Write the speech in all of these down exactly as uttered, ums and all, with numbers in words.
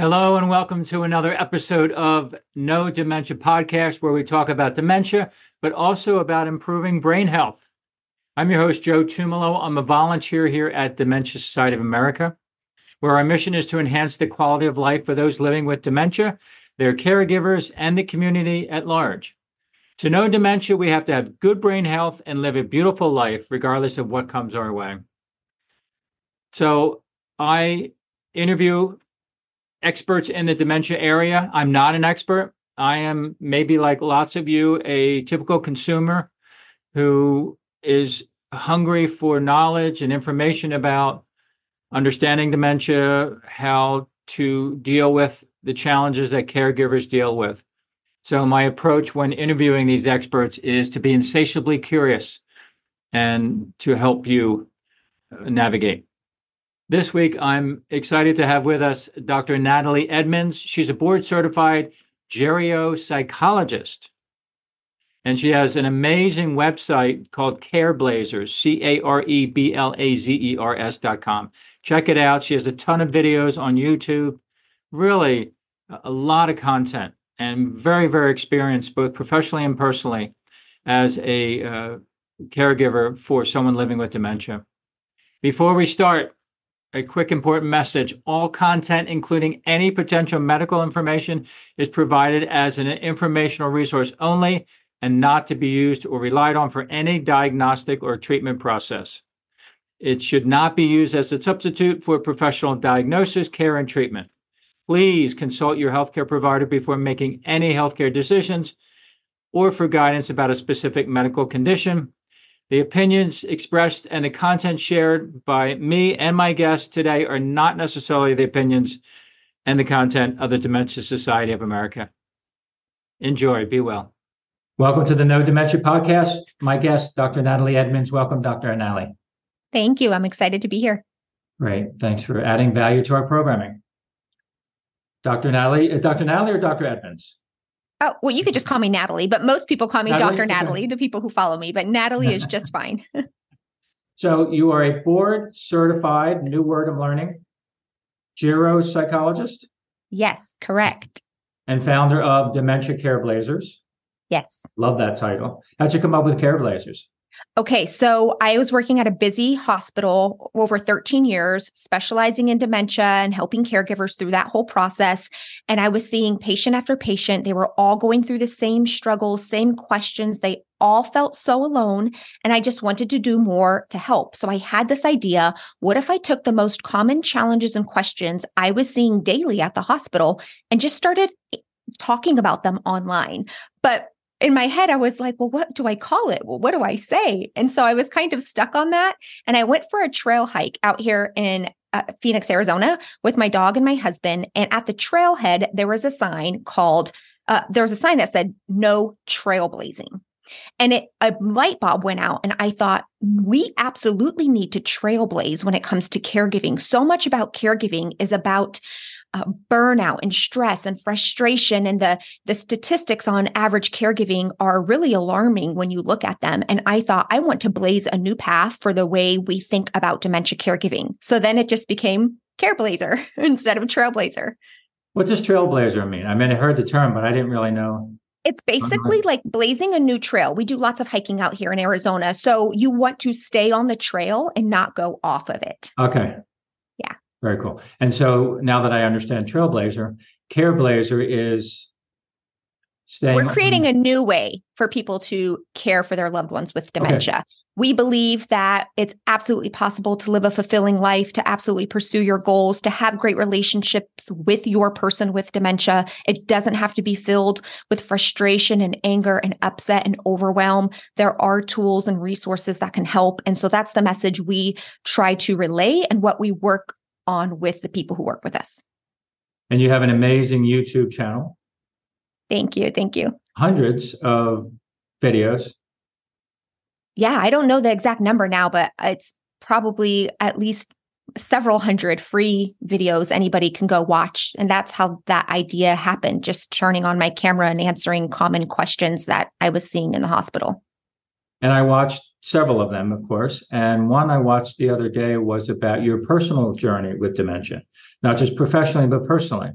Hello and welcome to another episode of No Dementia Podcast, where we talk about dementia, but also about improving brain health. I'm your host, Joe Tumolo. I'm a volunteer here at Dementia Society of America, where our mission is to enhance the quality of life for those living with dementia, their caregivers, and the community at large. To know dementia, we have to have good brain health and live a beautiful life, regardless of what comes our way. So I interview experts in the dementia area. I'm not an expert. I am, maybe like lots of you, a typical consumer who is hungry for knowledge and information about understanding dementia, how to deal with the challenges that caregivers deal with. So my approach when interviewing these experts is to be insatiably curious and to help you navigate. This week, I'm excited to have with us Doctor Natali Edmonds. She's a board-certified geropsychologist, and she has an amazing website called CareBlazers, C A R E B L A Z E R S dot com. Check it out. She has a ton of videos on YouTube, really a lot of content, and very, very experienced both professionally and personally as a uh, caregiver for someone living with dementia. Before we start, a quick important message. All content, including any potential medical information, is provided as an informational resource only and not to be used or relied on for any diagnostic or treatment process. It should not be used as a substitute for professional diagnosis, care, and treatment. Please consult your healthcare provider before making any healthcare decisions or for guidance about a specific medical condition. The opinions expressed and the content shared by me and my guests today are not necessarily the opinions and the content of the Dementia Society of America. Enjoy. Be well. Welcome to the No Dementia Podcast. My guest, Doctor Natali Edmonds. Welcome, Doctor Natali. Thank you. I'm excited to be here. Great. Thanks for adding value to our programming. Doctor Natali, uh, Doctor Natali or Doctor Edmonds? Oh, well, you could just call me Natali, but most people call me Natali, Doctor Natali, the people who follow me, but Natali is just fine. So you are a board certified, new word I'm learning, geropsychologist? Yes, correct. And founder of Dementia CareBlazers? Yes. Love that title. How'd you come up with CareBlazers? Okay, so I was working at a busy hospital over thirteen years, specializing in dementia and helping caregivers through that whole process. And I was seeing patient after patient. They were all going through the same struggles, same questions. They all felt so alone, and I just wanted to do more to help. So I had this idea, what if I took the most common challenges and questions I was seeing daily at the hospital and just started talking about them online? But in my head, I was like, well, what do I call it? Well, what do I say? And so I was kind of stuck on that. And I went for a trail hike out here in uh, Phoenix, Arizona with my dog and my husband. And at the trailhead, there was a sign called, uh, there was a sign that said, no trailblazing. And it, a light bulb went out and I thought, we absolutely need to trailblaze when it comes to caregiving. So much about caregiving is about Uh, burnout and stress and frustration. And the, the statistics on average caregiving are really alarming when you look at them. And I thought, I want to blaze a new path for the way we think about dementia caregiving. So then it just became CareBlazer instead of Trailblazer. What does Trailblazer mean? I mean, I heard the term, but I didn't really know. It's basically like blazing a new trail. We do lots of hiking out here in Arizona. So you want to stay on the trail and not go off of it. Okay. Very cool. And so now that I understand Trailblazer, CareBlazer is staying. We're creating on- a new way for people to care for their loved ones with dementia. Okay. We believe that it's absolutely possible to live a fulfilling life, to absolutely pursue your goals, to have great relationships with your person with dementia. It doesn't have to be filled with frustration and anger and upset and overwhelm. There are tools and resources that can help. And so that's the message we try to relay and what we work on with the people who work with us. And you have an amazing YouTube channel. Thank you. Thank you. Hundreds of videos. Yeah, I don't know the exact number now, but it's probably at least several hundred free videos anybody can go watch. And that's how that idea happened, just turning on my camera and answering common questions that I was seeing in the hospital. And I watched several of them, of course. And one I watched the other day was about your personal journey with dementia, not just professionally, but personally.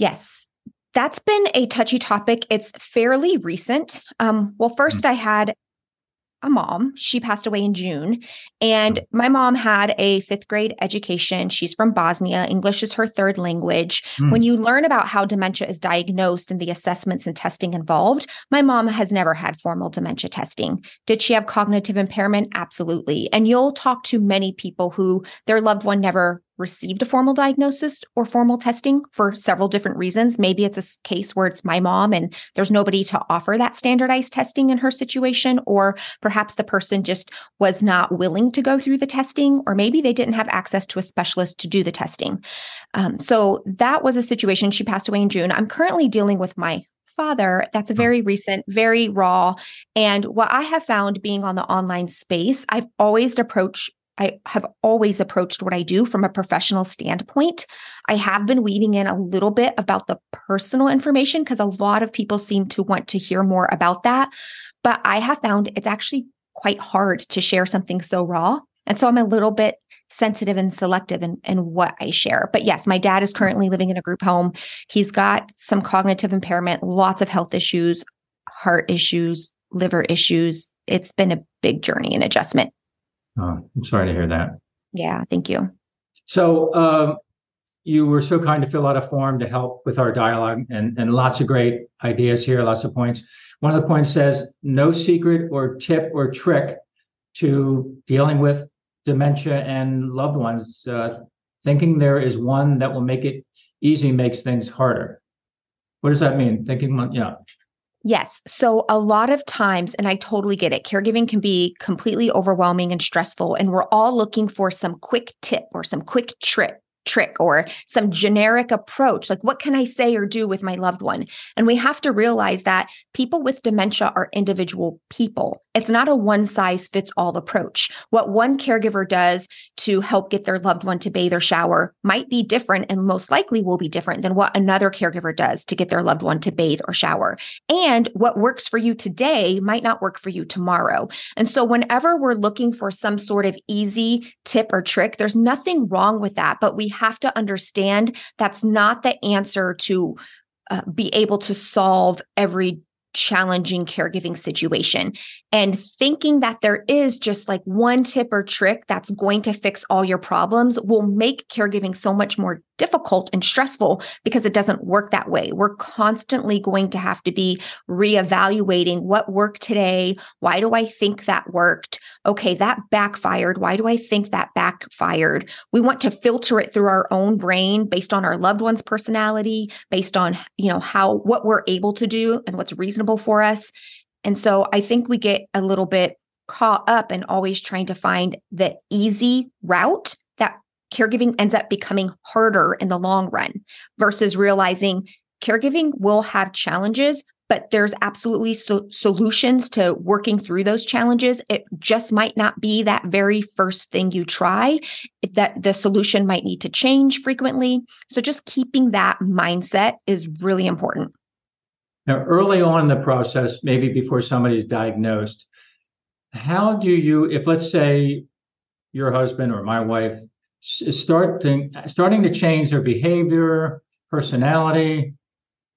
Yes. That's been a touchy topic. It's fairly recent. Um, well, first I had a mom. She passed away in June, and my mom had a fifth grade education. She's from Bosnia. English is her third language. Mm. When you learn about how dementia is diagnosed and the assessments and testing involved, my mom has never had formal dementia testing. Did she have cognitive impairment? Absolutely. And you'll talk to many people who their loved one never received a formal diagnosis or formal testing for several different reasons. Maybe it's a case where it's my mom and there's nobody to offer that standardized testing in her situation, or perhaps the person just was not willing to go through the testing, or maybe they didn't have access to a specialist to do the testing. Um, so that was a situation. She passed away in June. I'm currently dealing with my father. That's a very recent, very raw. And what I have found being on the online space, I've always approached I have always approached what I do from a professional standpoint. I have been weaving in a little bit about the personal information because a lot of people seem to want to hear more about that. But I have found it's actually quite hard to share something so raw. And so I'm a little bit sensitive and selective in, in what I share. But yes, my dad is currently living in a group home. He's got some cognitive impairment, lots of health issues, heart issues, liver issues. It's been a big journey and adjustment. Oh, I'm sorry to hear that. Yeah, thank you. So um, you were so kind to fill out a form to help with our dialogue, and, and lots of great ideas here, lots of points. One of the points says, no secret or tip or trick to dealing with dementia and loved ones. Uh, thinking there is one that will make it easy makes things harder. What does that mean? Thinking, yeah. Yes. So a lot of times, and I totally get it, caregiving can be completely overwhelming and stressful, and we're all looking for some quick tip or some quick trick trick or some generic approach. Like, what can I say or do with my loved one? And we have to realize that people with dementia are individual people. It's not a one size fits all approach. What one caregiver does to help get their loved one to bathe or shower might be different, and most likely will be different than what another caregiver does to get their loved one to bathe or shower. And what works for you today might not work for you tomorrow. And so whenever we're looking for some sort of easy tip or trick, there's nothing wrong with that, but we have to understand that's not the answer to uh, be able to solve every challenging caregiving situation. And thinking that there is just like one tip or trick that's going to fix all your problems will make caregiving so much more difficult and stressful, because it doesn't work that way. We're constantly going to have to be reevaluating what worked today. Why do I think that worked? Okay, that backfired. Why do I think that backfired? We want to filter it through our own brain based on our loved one's personality, based on, you know, how, what we're able to do and what's reasonable for us. And so I think we get a little bit caught up in always trying to find the easy route that caregiving ends up becoming harder in the long run, versus realizing caregiving will have challenges, but there's absolutely so- solutions to working through those challenges. It just might not be that very first thing you try, that the solution might need to change frequently. So just keeping that mindset is really important. Now, early on in the process, maybe before somebody's diagnosed, how do you, if let's say your husband or my wife is starting, starting to change their behavior, personality,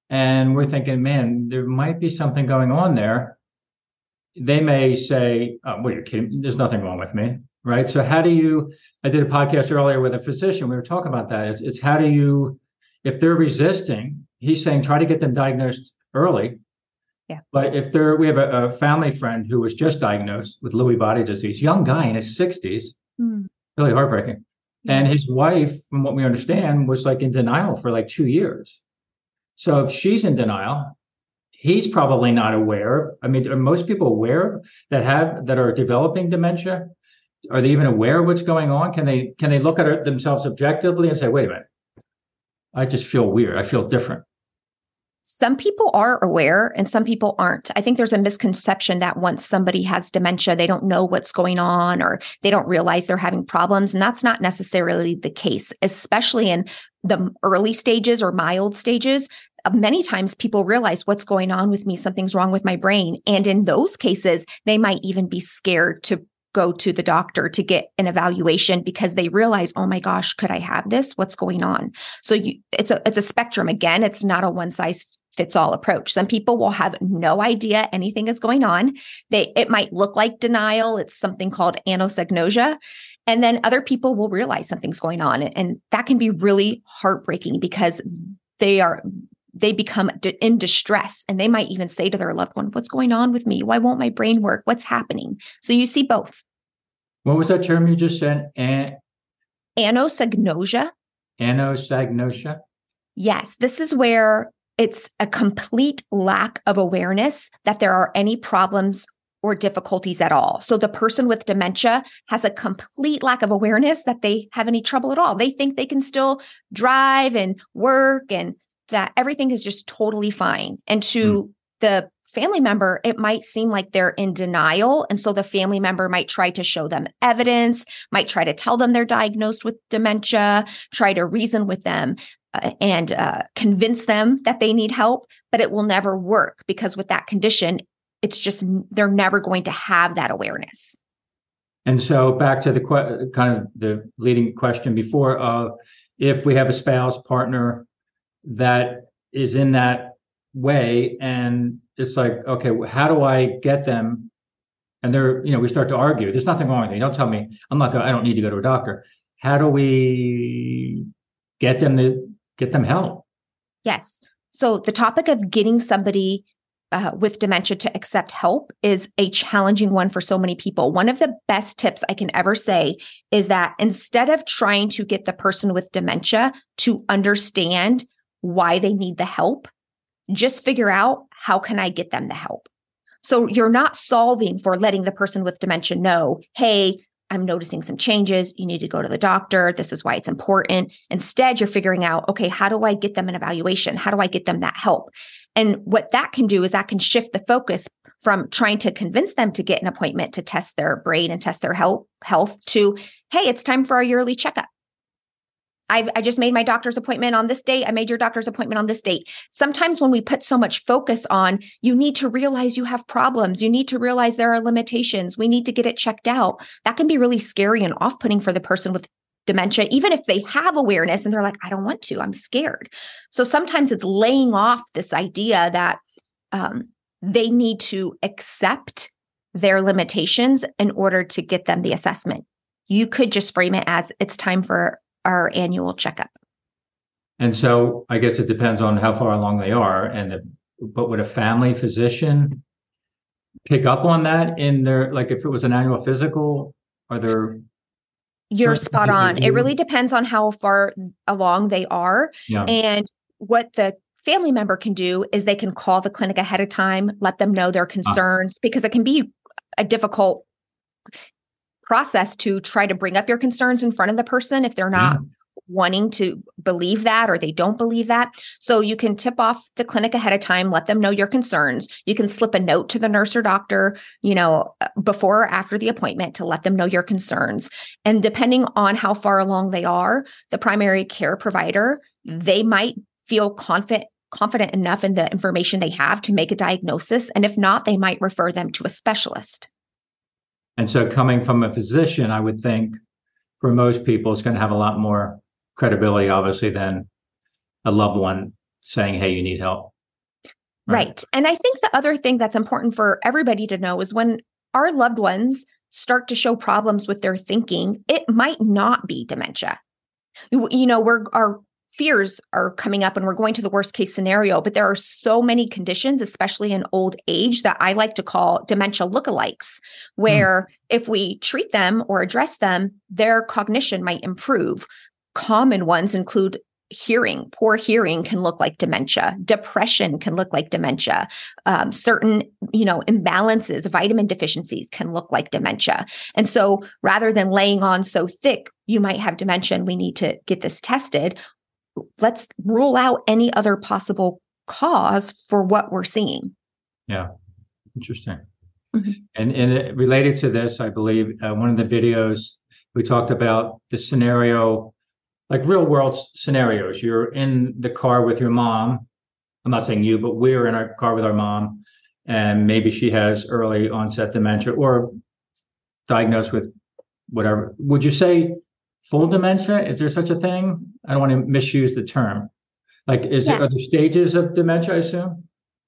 and we're thinking, man, there might be something going on there. They may say, oh, well, you're kidding. There's nothing wrong with me, right? So how do you, I did a podcast earlier with a physician. We were talking about that. It's, it's how do you, if they're resisting, he's saying, try to get them diagnosed early. Yeah. But if there, we have a, a family friend who was just diagnosed with Lewy body disease, young guy in his sixties, mm. really heartbreaking. Yeah. And his wife, from what we understand, was like in denial for like two years. So if she's in denial, he's probably not aware. I mean, are most people aware that have, that are developing dementia? Are they even aware of what's going on? Can they, can they look at it themselves objectively and say, wait a minute, I just feel weird. I feel different. Some people are aware and some people aren't. I think there's a misconception that once somebody has dementia, they don't know what's going on, or they don't realize they're having problems. And that's not necessarily the case, especially in the early stages or mild stages. Many times people realize what's going on with me, something's wrong with my brain. And in those cases, they might even be scared to go to the doctor to get an evaluation because they realize, oh my gosh, could I have this? What's going on? So you, it's a it's a spectrum. Again, it's not a one size fits all approach. Some people will have no idea anything is going on. They it might look like denial. It's something called anosognosia. And then other people will realize something's going on. And that can be really heartbreaking because they are they become in distress. And they might even say to their loved one, what's going on with me? Why won't my brain work? What's happening? So you see both. What was that term you just said? An- anosognosia. Anosognosia. Yes. This is where it's a complete lack of awareness that there are any problems or difficulties at all. So the person with dementia has a complete lack of awareness that they have any trouble at all. They think they can still drive and work and that everything is just totally fine. And to mm. the family member, it might seem like they're in denial. And so the family member might try to show them evidence, might try to tell them they're diagnosed with dementia, try to reason with them uh, and uh, convince them that they need help, but it will never work because with that condition, it's just, they're never going to have that awareness. And so back to the que- kind of the leading question before, uh, if we have a spouse, partner, that is in that way. And it's like, okay, how do I get them? And they're, you know, we start to argue. There's nothing wrong with me. Don't tell me I'm not going, I don't need to go to a doctor. How do we get them to get them help? Yes. So the topic of getting somebody uh, with dementia to accept help is a challenging one for so many people. One of the best tips I can ever say is that instead of trying to get the person with dementia to understand why they need the help, just figure out how can I get them the help. So you're not solving for letting the person with dementia know, hey, I'm noticing some changes. You need to go to the doctor. This is why it's important. Instead, you're figuring out, okay, how do I get them an evaluation? How do I get them that help? And what that can do is that can shift the focus from trying to convince them to get an appointment to test their brain and test their health, health to, hey, it's time for our yearly checkup. I've, I just made my doctor's appointment on this date. I made your doctor's appointment on this date. Sometimes when we put so much focus on, you need to realize you have problems. You need to realize there are limitations. We need to get it checked out. That can be really scary and off-putting for the person with dementia, even if they have awareness and they're like, I don't want to, I'm scared. So sometimes it's laying off this idea that um, they need to accept their limitations in order to get them the assessment. You could just frame it as it's time for our annual checkup. And so I guess it depends on how far along they are. And the, but would a family physician pick up on that in their, like if it was an annual physical, are there? You're spot on. It really depends on how far along they are. Yeah. And what the family member can do is they can call the clinic ahead of time, let them know their concerns, ah. because it can be a difficult process to try to bring up your concerns in front of the person if they're not mm. wanting to believe that or they don't believe that. So you can tip off the clinic ahead of time, let them know your concerns. You can slip a note to the nurse or doctor, you know, before or after the appointment to let them know your concerns. And depending on how far along they are, the primary care provider, they might feel confident confident enough in the information they have to make a diagnosis. And if not, they might refer them to a specialist. And so coming from a physician, I would think for most people, it's going to have a lot more credibility, obviously, than a loved one saying, hey, you need help. Right. Right. And I think the other thing that's important for everybody to know is when our loved ones start to show problems with their thinking, it might not be dementia. You, you know, we're our fears are coming up and we're going to the worst case scenario, but there are so many conditions, especially in old age, that I like to call dementia lookalikes, where mm. if we treat them or address them, their cognition might improve. Common ones include hearing. Poor hearing can look like dementia. Depression can look like dementia. Um, certain, you know, imbalances, vitamin deficiencies can look like dementia. And so rather than laying on so thick, you might have dementia and we need to get this tested, let's rule out any other possible cause for what we're seeing. Yeah. Interesting. Mm-hmm. And and related to this, I believe uh, one of the videos we talked about the scenario, like real world scenarios. You're in the car with your mom. I'm not saying you, but we're in our car with our mom and maybe she has early onset dementia or diagnosed with whatever. Would you say full dementia? Is there such a thing? I don't want to misuse the term. Like, is yeah. there, are there stages of dementia, I assume?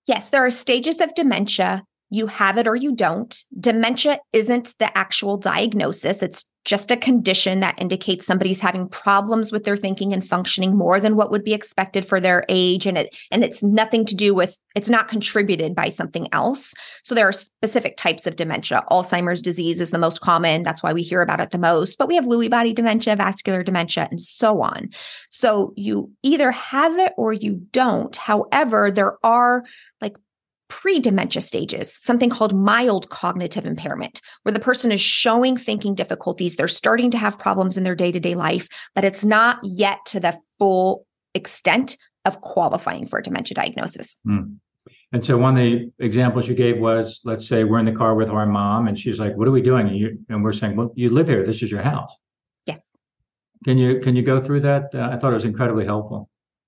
Yes, there are stages of dementia. You have it or you don't. Dementia isn't the actual diagnosis. It's just a condition that indicates somebody's having problems with their thinking and functioning more than what would be expected for their age. And it and it's nothing to do with, it's not contributed by something else. So there are specific types of dementia. Alzheimer's disease is the most common. That's why we hear about it the most. But we have Lewy body dementia, vascular dementia, and so on. So you either have it or you don't. However, there are like pre-dementia stages, something called mild cognitive impairment, where the person is showing thinking difficulties. They're starting to have problems in their day-to-day life, but it's not yet to the full extent of qualifying for a dementia diagnosis. Mm. And so one of the examples you gave was, let's say we're in the car with our mom and she's like, what are we doing? And, you, and we're saying, well, you live here. This is your house. Yes. Can you, can you go through that? Uh, I thought it was incredibly helpful.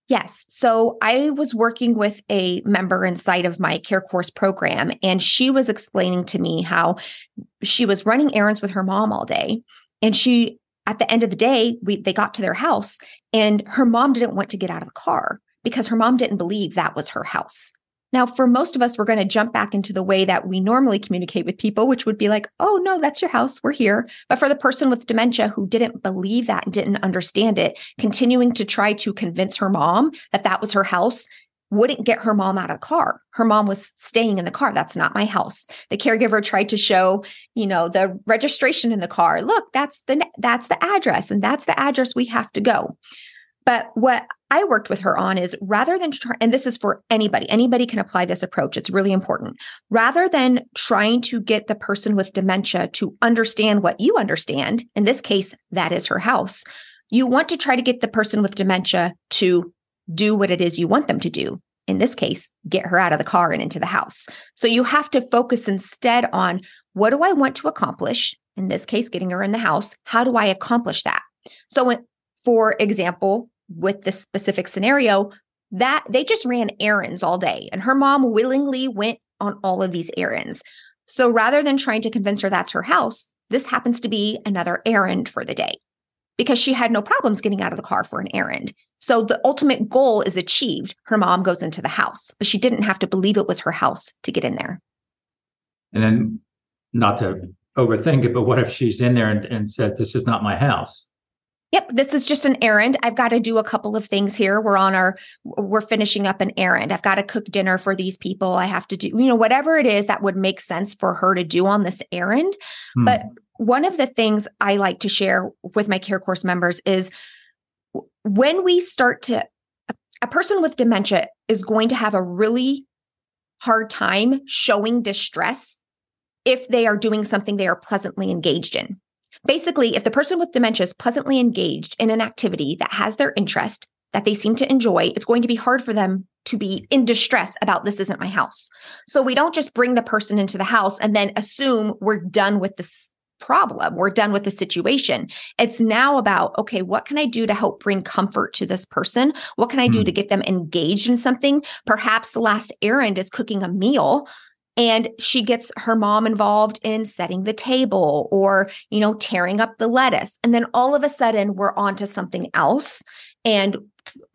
Yes. So I was working with a member inside of my Care Course program, and she was explaining to me how she was running errands with her mom all day. And she, at the end of the day, we, they got to their house, and her mom didn't want to get out of the car because her mom didn't believe that was her house. Now, for most of us, we're going to jump back into the way that we normally communicate with people, which would be like, oh, no, that's your house. We're here. But for the person with dementia who didn't believe that and didn't understand it, continuing to try to convince her mom that that was her house wouldn't get her mom out of the car. Her mom was staying in the car. That's not my house. The caregiver tried to show, you know, the registration in the car. Look, that's the that's the address, and that's the address we have to go. But what I worked with her on is rather than, try, and this is for anybody, anybody can apply this approach. It's really important. Rather than trying to get the person with dementia to understand what you understand, in this case, that is her house, you want to try to get the person with dementia to do what it is you want them to do. In this case, get her out of the car and into the house. So you have to focus instead on, what do I want to accomplish? In this case, getting her in the house. How do I accomplish that? So when, for example, with this specific scenario, that they just ran errands all day and her mom willingly went on all of these errands. So rather than trying to convince her that's her house, this happens to be another errand for the day because she had no problems getting out of the car for an errand. So the ultimate goal is achieved. Her mom goes into the house, but she didn't have to believe it was her house to get in there. And then, not to overthink it, but what if she's in there and, and said, this is not my house? Yep, this is just an errand. I've got to do a couple of things here. We're on our, we're finishing up an errand. I've got to cook dinner for these people. I have to do, you know, whatever it is that would make sense for her to do on this errand. Hmm. But one of the things I like to share with my Care Course members is when we start to, a person with dementia is going to have a really hard time showing distress if they are doing something they are pleasantly engaged in. Basically, if the person with dementia is pleasantly engaged in an activity that has their interest, that they seem to enjoy, it's going to be hard for them to be in distress about this isn't my house. So we don't just bring the person into the house and then assume we're done with this problem. We're done with the situation. It's now about, okay, what can I do to help bring comfort to this person? What can I do mm. to get them engaged in something? Perhaps the last errand is cooking a meal. And she gets her mom involved in setting the table or, you know, tearing up the lettuce. And then all of a sudden, we're on to something else. And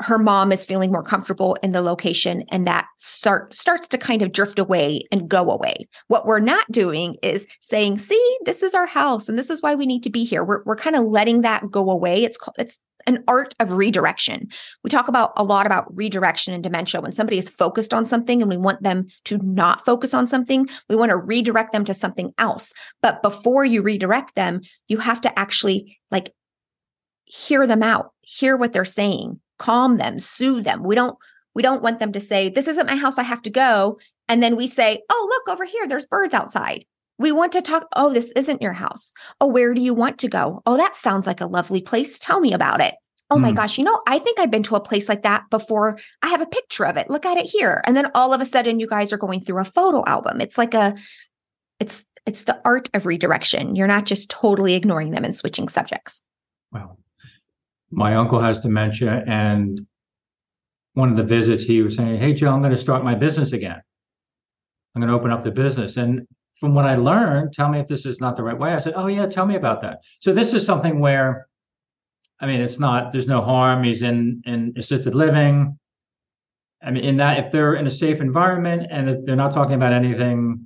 her mom is feeling more comfortable in the location. And that start, starts to kind of drift away and go away. What we're not doing is saying, see, this is our house and this is why we need to be here. We're, we're kind of letting that go away. It's called, it's an art of redirection. We talk about a lot about redirection in dementia. When somebody is focused on something and we want them to not focus on something, we want to redirect them to something else. But before you redirect them, you have to actually like hear them out, hear what they're saying, calm them, soothe them. We don't we don't want them to say, this isn't my house, I have to go. And then we say, oh, look over here, there's birds outside. We want to talk, oh, this isn't your house. Oh, where do you want to go? Oh, that sounds like a lovely place. Tell me about it. Oh mm. my gosh, you know, I think I've been to a place like that before. I have a picture of it. Look at it here. And then all of a sudden you guys are going through a photo album. It's like a, it's, it's the art of redirection. You're not just totally ignoring them and switching subjects. Wow. My uncle has dementia, and one of the visits he was saying, hey, Joe, I'm going to start my business again. I'm going to open up the business. And from what I learned, tell me if this is not the right way. I said, oh, yeah, tell me about that. So this is something where, I mean, it's not, there's no harm. He's in, in assisted living. I mean, in that, if they're in a safe environment and they're not talking about anything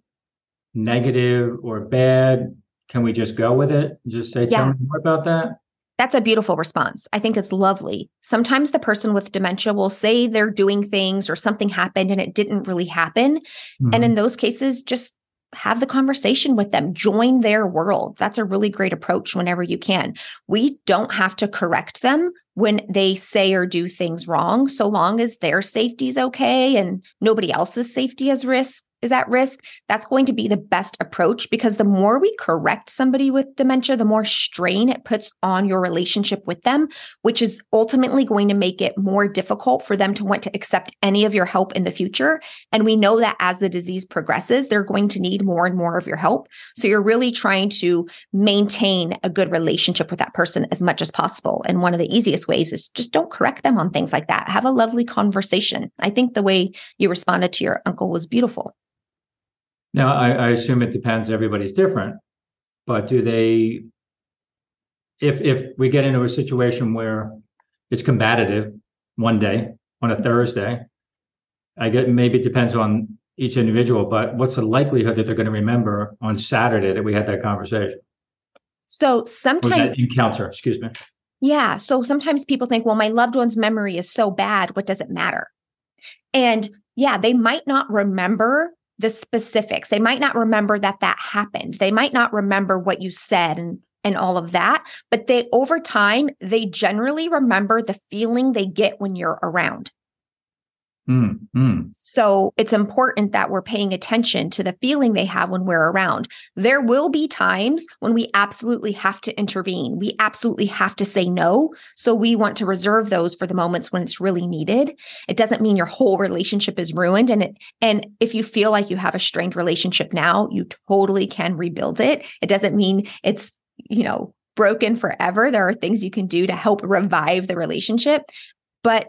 negative or bad, can we just go with it? Just say, yeah. Tell me more about that. That's a beautiful response. I think it's lovely. Sometimes the person with dementia will say they're doing things or something happened and it didn't really happen. Mm-hmm. And in those cases, just have the conversation with them, join their world. That's a really great approach whenever you can. We don't have to correct them when they say or do things wrong, so long as their safety is okay and nobody else's safety is risk. is at risk, that's going to be the best approach, because the more we correct somebody with dementia, the more strain it puts on your relationship with them, which is ultimately going to make it more difficult for them to want to accept any of your help in the future. And we know that as the disease progresses, they're going to need more and more of your help. So you're really trying to maintain a good relationship with that person as much as possible. And one of the easiest ways is just don't correct them on things like that. Have a lovely conversation. I think the way you responded to your uncle was beautiful. Now, I, I assume it depends. Everybody's different. But do they, if if we get into a situation where it's combative one day, on a Thursday, I get, maybe it depends on each individual, but what's the likelihood that they're going to remember on Saturday that we had that conversation? So sometimes... encounter, excuse me. Yeah. So sometimes people think, well, my loved one's memory is so bad, what does it matter? And yeah, they might not remember the specifics. They might not remember that that happened. They might not remember what you said and, and all of that, but they, over time, they generally remember the feeling they get when you're around. Mm, mm. So it's important that we're paying attention to the feeling they have when we're around. There will be times when we absolutely have to intervene. We absolutely have to say no. So we want to reserve those for the moments when it's really needed. It doesn't mean your whole relationship is ruined. And it, and if you feel like you have a strained relationship now, you totally can rebuild it. It doesn't mean it's, you know, broken forever. There are things you can do to help revive the relationship. But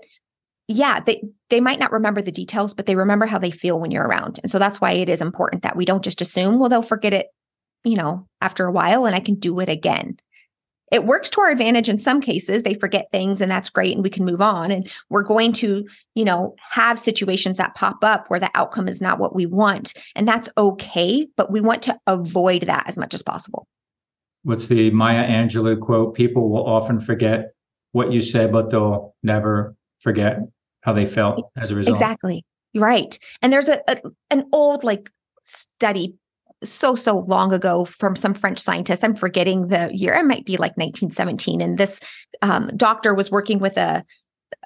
yeah, they, they might not remember the details, but they remember how they feel when you're around. And so that's why it is important that we don't just assume, well, they'll forget it, you know, after a while, and I can do it again. It works to our advantage in some cases. They forget things, and that's great, and we can move on. And we're going to, you know, have situations that pop up where the outcome is not what we want. And that's okay, but we want to avoid that as much as possible. What's the Maya Angelou quote? People will often forget what you say, but they'll never forget how they felt as a result. Exactly. Right. And there's a, a an old like study so, so long ago from some French scientist. I'm forgetting the year. It might be like nineteen seventeen. And this um, doctor was working with a,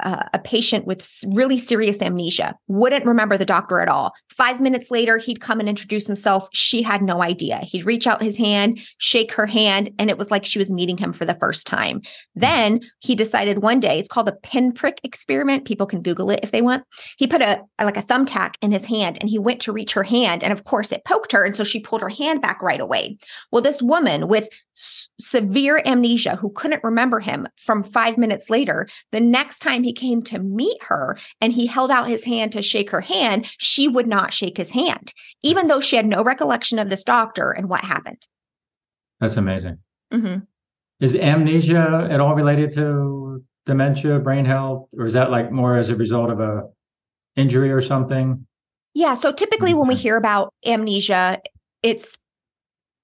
uh, a patient with really serious amnesia, wouldn't remember the doctor at all. Five minutes later, he'd come and introduce himself. She had no idea. He'd reach out his hand, shake her hand, and it was like she was meeting him for the first time. Then he decided one day, it's called a pinprick experiment. People can Google it if they want. He put a like a thumbtack in his hand, and he went to reach her hand. And of course, it poked her. And so she pulled her hand back right away. Well, this woman with s- severe amnesia who couldn't remember him from five minutes later, the next time he came to meet her and he held out his hand to shake her hand, she would not shake his hand, even though she had no recollection of this doctor and what happened. That's amazing. Mm-hmm. Is amnesia at all related to dementia, brain health, or is that like more as a result of a injury or something? Yeah. So typically when we hear about amnesia, it's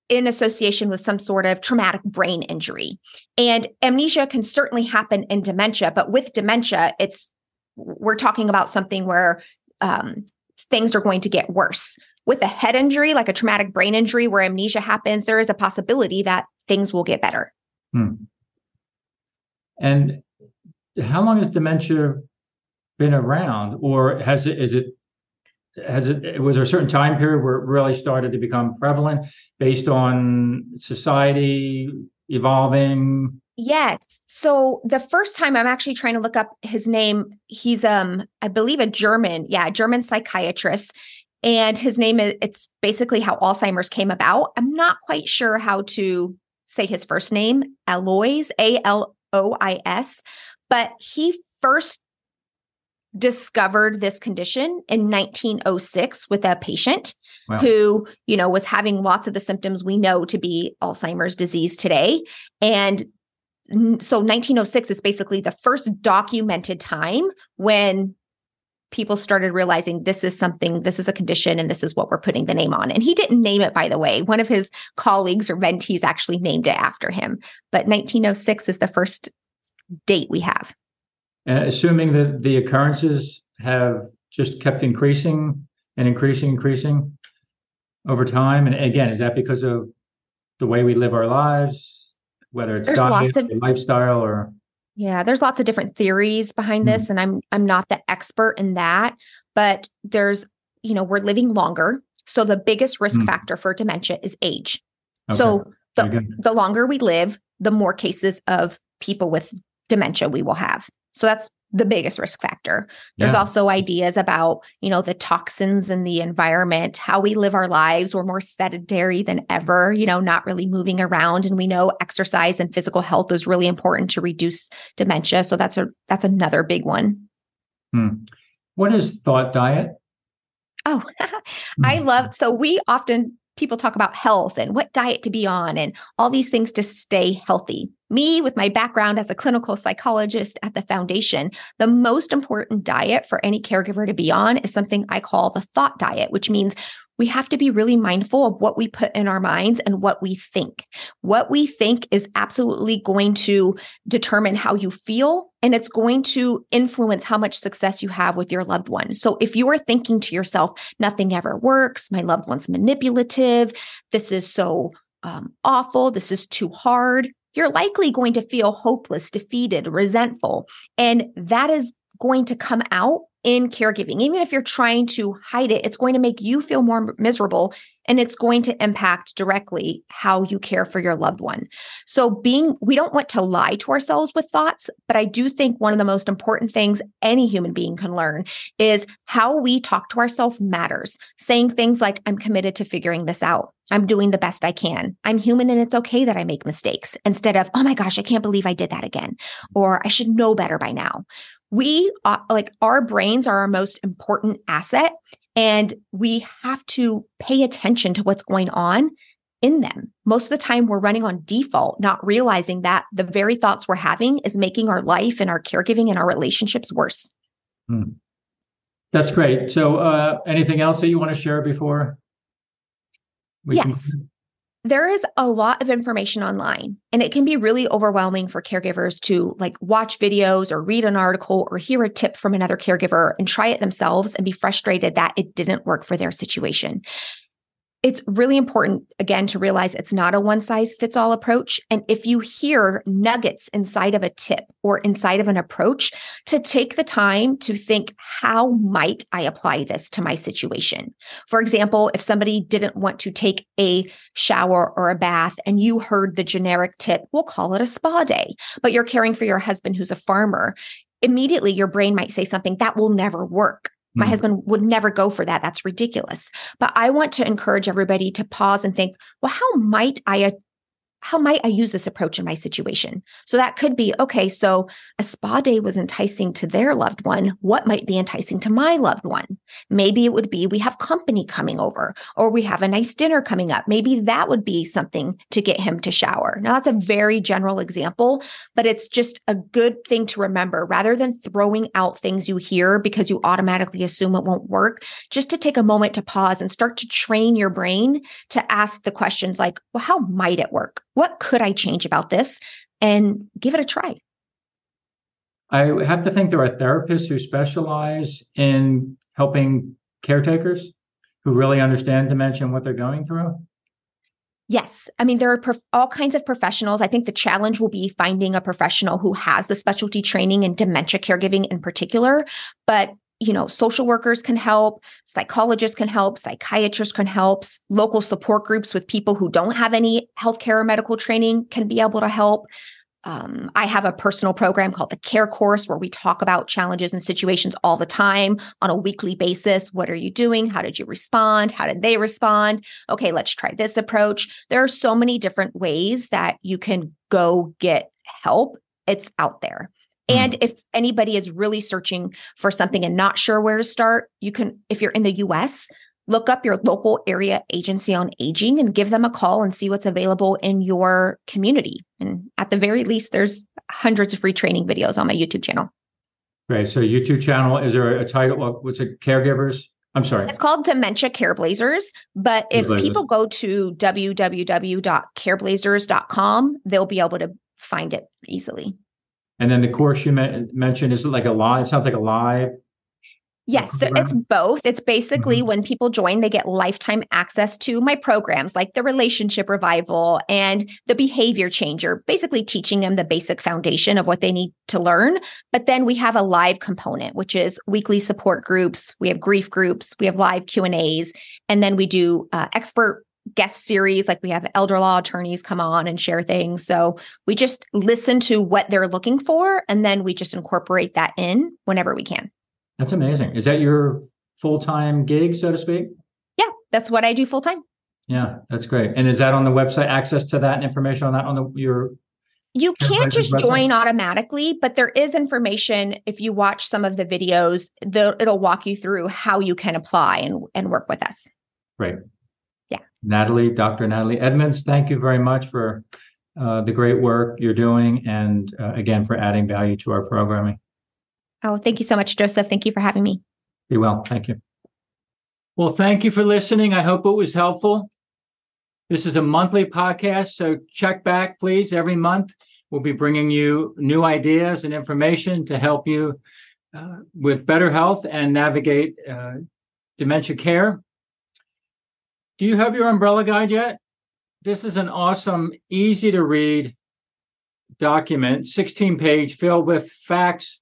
in association with some sort of traumatic brain injury. And amnesia can certainly happen in dementia, but with dementia, it's we're talking about something where um, things are going to get worse. With a head injury, like a traumatic brain injury where amnesia happens, there is a possibility that things will get better. Hmm. And how long has dementia been around, or has it, is it, Has it was there a certain time period where it really started to become prevalent based on society evolving? Yes. So the first time, I'm actually trying to look up his name. He's um, I believe a German, yeah, German psychiatrist. And his name is it's basically how Alzheimer's came about. I'm not quite sure how to say his first name, Alois, A L O I S, but he first discovered this condition in nineteen oh six with a patient wow. who, you know, was having lots of the symptoms we know to be Alzheimer's disease today. And so nineteen oh six is basically the first documented time when people started realizing this is something, this is a condition, and this is what we're putting the name on. And he didn't name it, by the way. One of his colleagues or mentees actually named it after him. But nineteen oh six is the first date we have. Uh, assuming that the occurrences have just kept increasing and increasing, increasing over time. And again, is that because of the way we live our lives, whether it's diet of- or lifestyle or... Yeah, there's lots of different theories behind this, and I'm I'm not the expert in that, but there's, you know, we're living longer. So the biggest risk mm. factor for dementia is age. Okay. So the, the longer we live, the more cases of people with dementia we will have. So that's the biggest risk factor. There's yeah. also ideas about, you know, the toxins in the environment, how we live our lives. We're more sedentary than ever, you know, not really moving around. And we know exercise and physical health is really important to reduce dementia. So that's a that's another big one. Hmm. What is thought diet? Oh, I love, so we often, people talk about health and what diet to be on and all these things to stay healthy. Me, with my background as a clinical psychologist at the foundation, the most important diet for any caregiver to be on is something I call the thought diet, which means we have to be really mindful of what we put in our minds and what we think. What we think is absolutely going to determine how you feel, and it's going to influence how much success you have with your loved one. So if you are thinking to yourself, nothing ever works, my loved one's manipulative, this is so um, awful, this is too hard, you're likely going to feel hopeless, defeated, resentful. And that is going to come out in caregiving. Even if you're trying to hide it, it's going to make you feel more miserable, and it's going to impact directly how you care for your loved one. So being, we don't want to lie to ourselves with thoughts, but I do think one of the most important things any human being can learn is how we talk to ourselves matters. Saying things like, I'm committed to figuring this out. I'm doing the best I can. I'm human and it's okay that I make mistakes, instead of, oh my gosh, I can't believe I did that again, or I should know better by now. We are, like, our brains are our most important asset, and we have to pay attention to what's going on in them. Most of the time we're running on default, not realizing that the very thoughts we're having is making our life and our caregiving and our relationships worse. Hmm. That's great. So uh, anything else that you want to share before? We yes. Can- There is a lot of information online, and it can be really overwhelming for caregivers to like watch videos or read an article or hear a tip from another caregiver and try it themselves and be frustrated that it didn't work for their situation. It's really important, again, to realize it's not a one-size-fits-all approach. And if you hear nuggets inside of a tip or inside of an approach, to take the time to think, how might I apply this to my situation? For example, if somebody didn't want to take a shower or a bath and you heard the generic tip, we'll call it a spa day, but you're caring for your husband who's a farmer, immediately your brain might say something that will never work. My husband would never go for that. That's ridiculous. But I want to encourage everybody to pause and think, well, how might I, how might I use this approach in my situation? So that could be, okay, so a spa day was enticing to their loved one. What might be enticing to my loved one? Maybe it would be, we have company coming over, or we have a nice dinner coming up. Maybe that would be something to get him to shower. Now, that's a very general example, but it's just a good thing to remember, rather than throwing out things you hear because you automatically assume it won't work, just to take a moment to pause and start to train your brain to ask the questions like, well, how might it work? What could I change about this? And give it a try. I have to think there are therapists who specialize in helping caretakers who really understand dementia and what they're going through. Yes. I mean, there are prof- all kinds of professionals. I think the challenge will be finding a professional who has the specialty training in dementia caregiving in particular. But you know, social workers can help, psychologists can help, psychiatrists can help, local support groups with people who don't have any healthcare or medical training can be able to help. Um, I have a personal program called the Care Course, where we talk about challenges and situations all the time on a weekly basis. What are you doing? How did you respond? How did they respond? Okay, let's try this approach. There are so many different ways that you can go get help. It's out there. And mm. if anybody is really searching for something and not sure where to start, you can, if you're in the U S, look up your local area agency on aging and give them a call and see what's available in your community. And at the very least, there's hundreds of free training videos on my YouTube channel. Great. So YouTube channel, is there a title? What's it? Caregivers? I'm sorry. It's called Dementia CareBlazers. But if Blazers. people go to w w w dot care blazers dot com, they'll be able to find it easily. And then the course you men- mentioned, is it like a live? It sounds like a live. Yes, th- it's both. It's basically mm-hmm. when people join, they get lifetime access to my programs like the Relationship Revival and the Behavior Changer, basically teaching them the basic foundation of what they need to learn. But then we have a live component, which is weekly support groups. We have grief groups. We have live Q and A's. And then we do uh, expert guest series, like we have elder law attorneys come on and share things. So we just listen to what they're looking for, and then we just incorporate that in whenever we can. That's amazing. Is that your full-time gig, so to speak? Yeah, that's what I do full-time. Yeah, that's great. And is that on the website, access to that and information on that on the, your... You can't just website? join automatically, but there is information. If you watch some of the videos, the, it'll walk you through how you can apply and, and work with us. Great. Yeah. Natali, Doctor Natali Edmonds, thank you very much for uh, the great work you're doing and, uh, again, for adding value to our programming. Oh, thank you so much, Joseph. Thank you for having me. Be well. Thank you. Well, thank you for listening. I hope it was helpful. This is a monthly podcast, so check back, please. Every month, we'll be bringing you new ideas and information to help you uh, with better health and navigate uh, dementia care. Do you have your umbrella guide yet? This is an awesome, easy-to-read document, sixteen page, filled with facts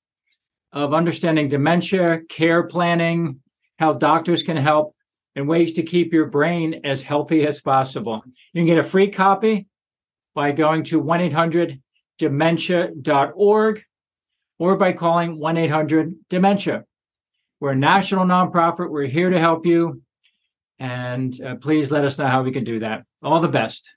of understanding dementia, care planning, how doctors can help, and ways to keep your brain as healthy as possible. You can get a free copy by going to one eight hundred dementia dot org or by calling one eight hundred dementia. We're a national nonprofit. We're here to help you. And uh, please let us know how we can do that. All the best.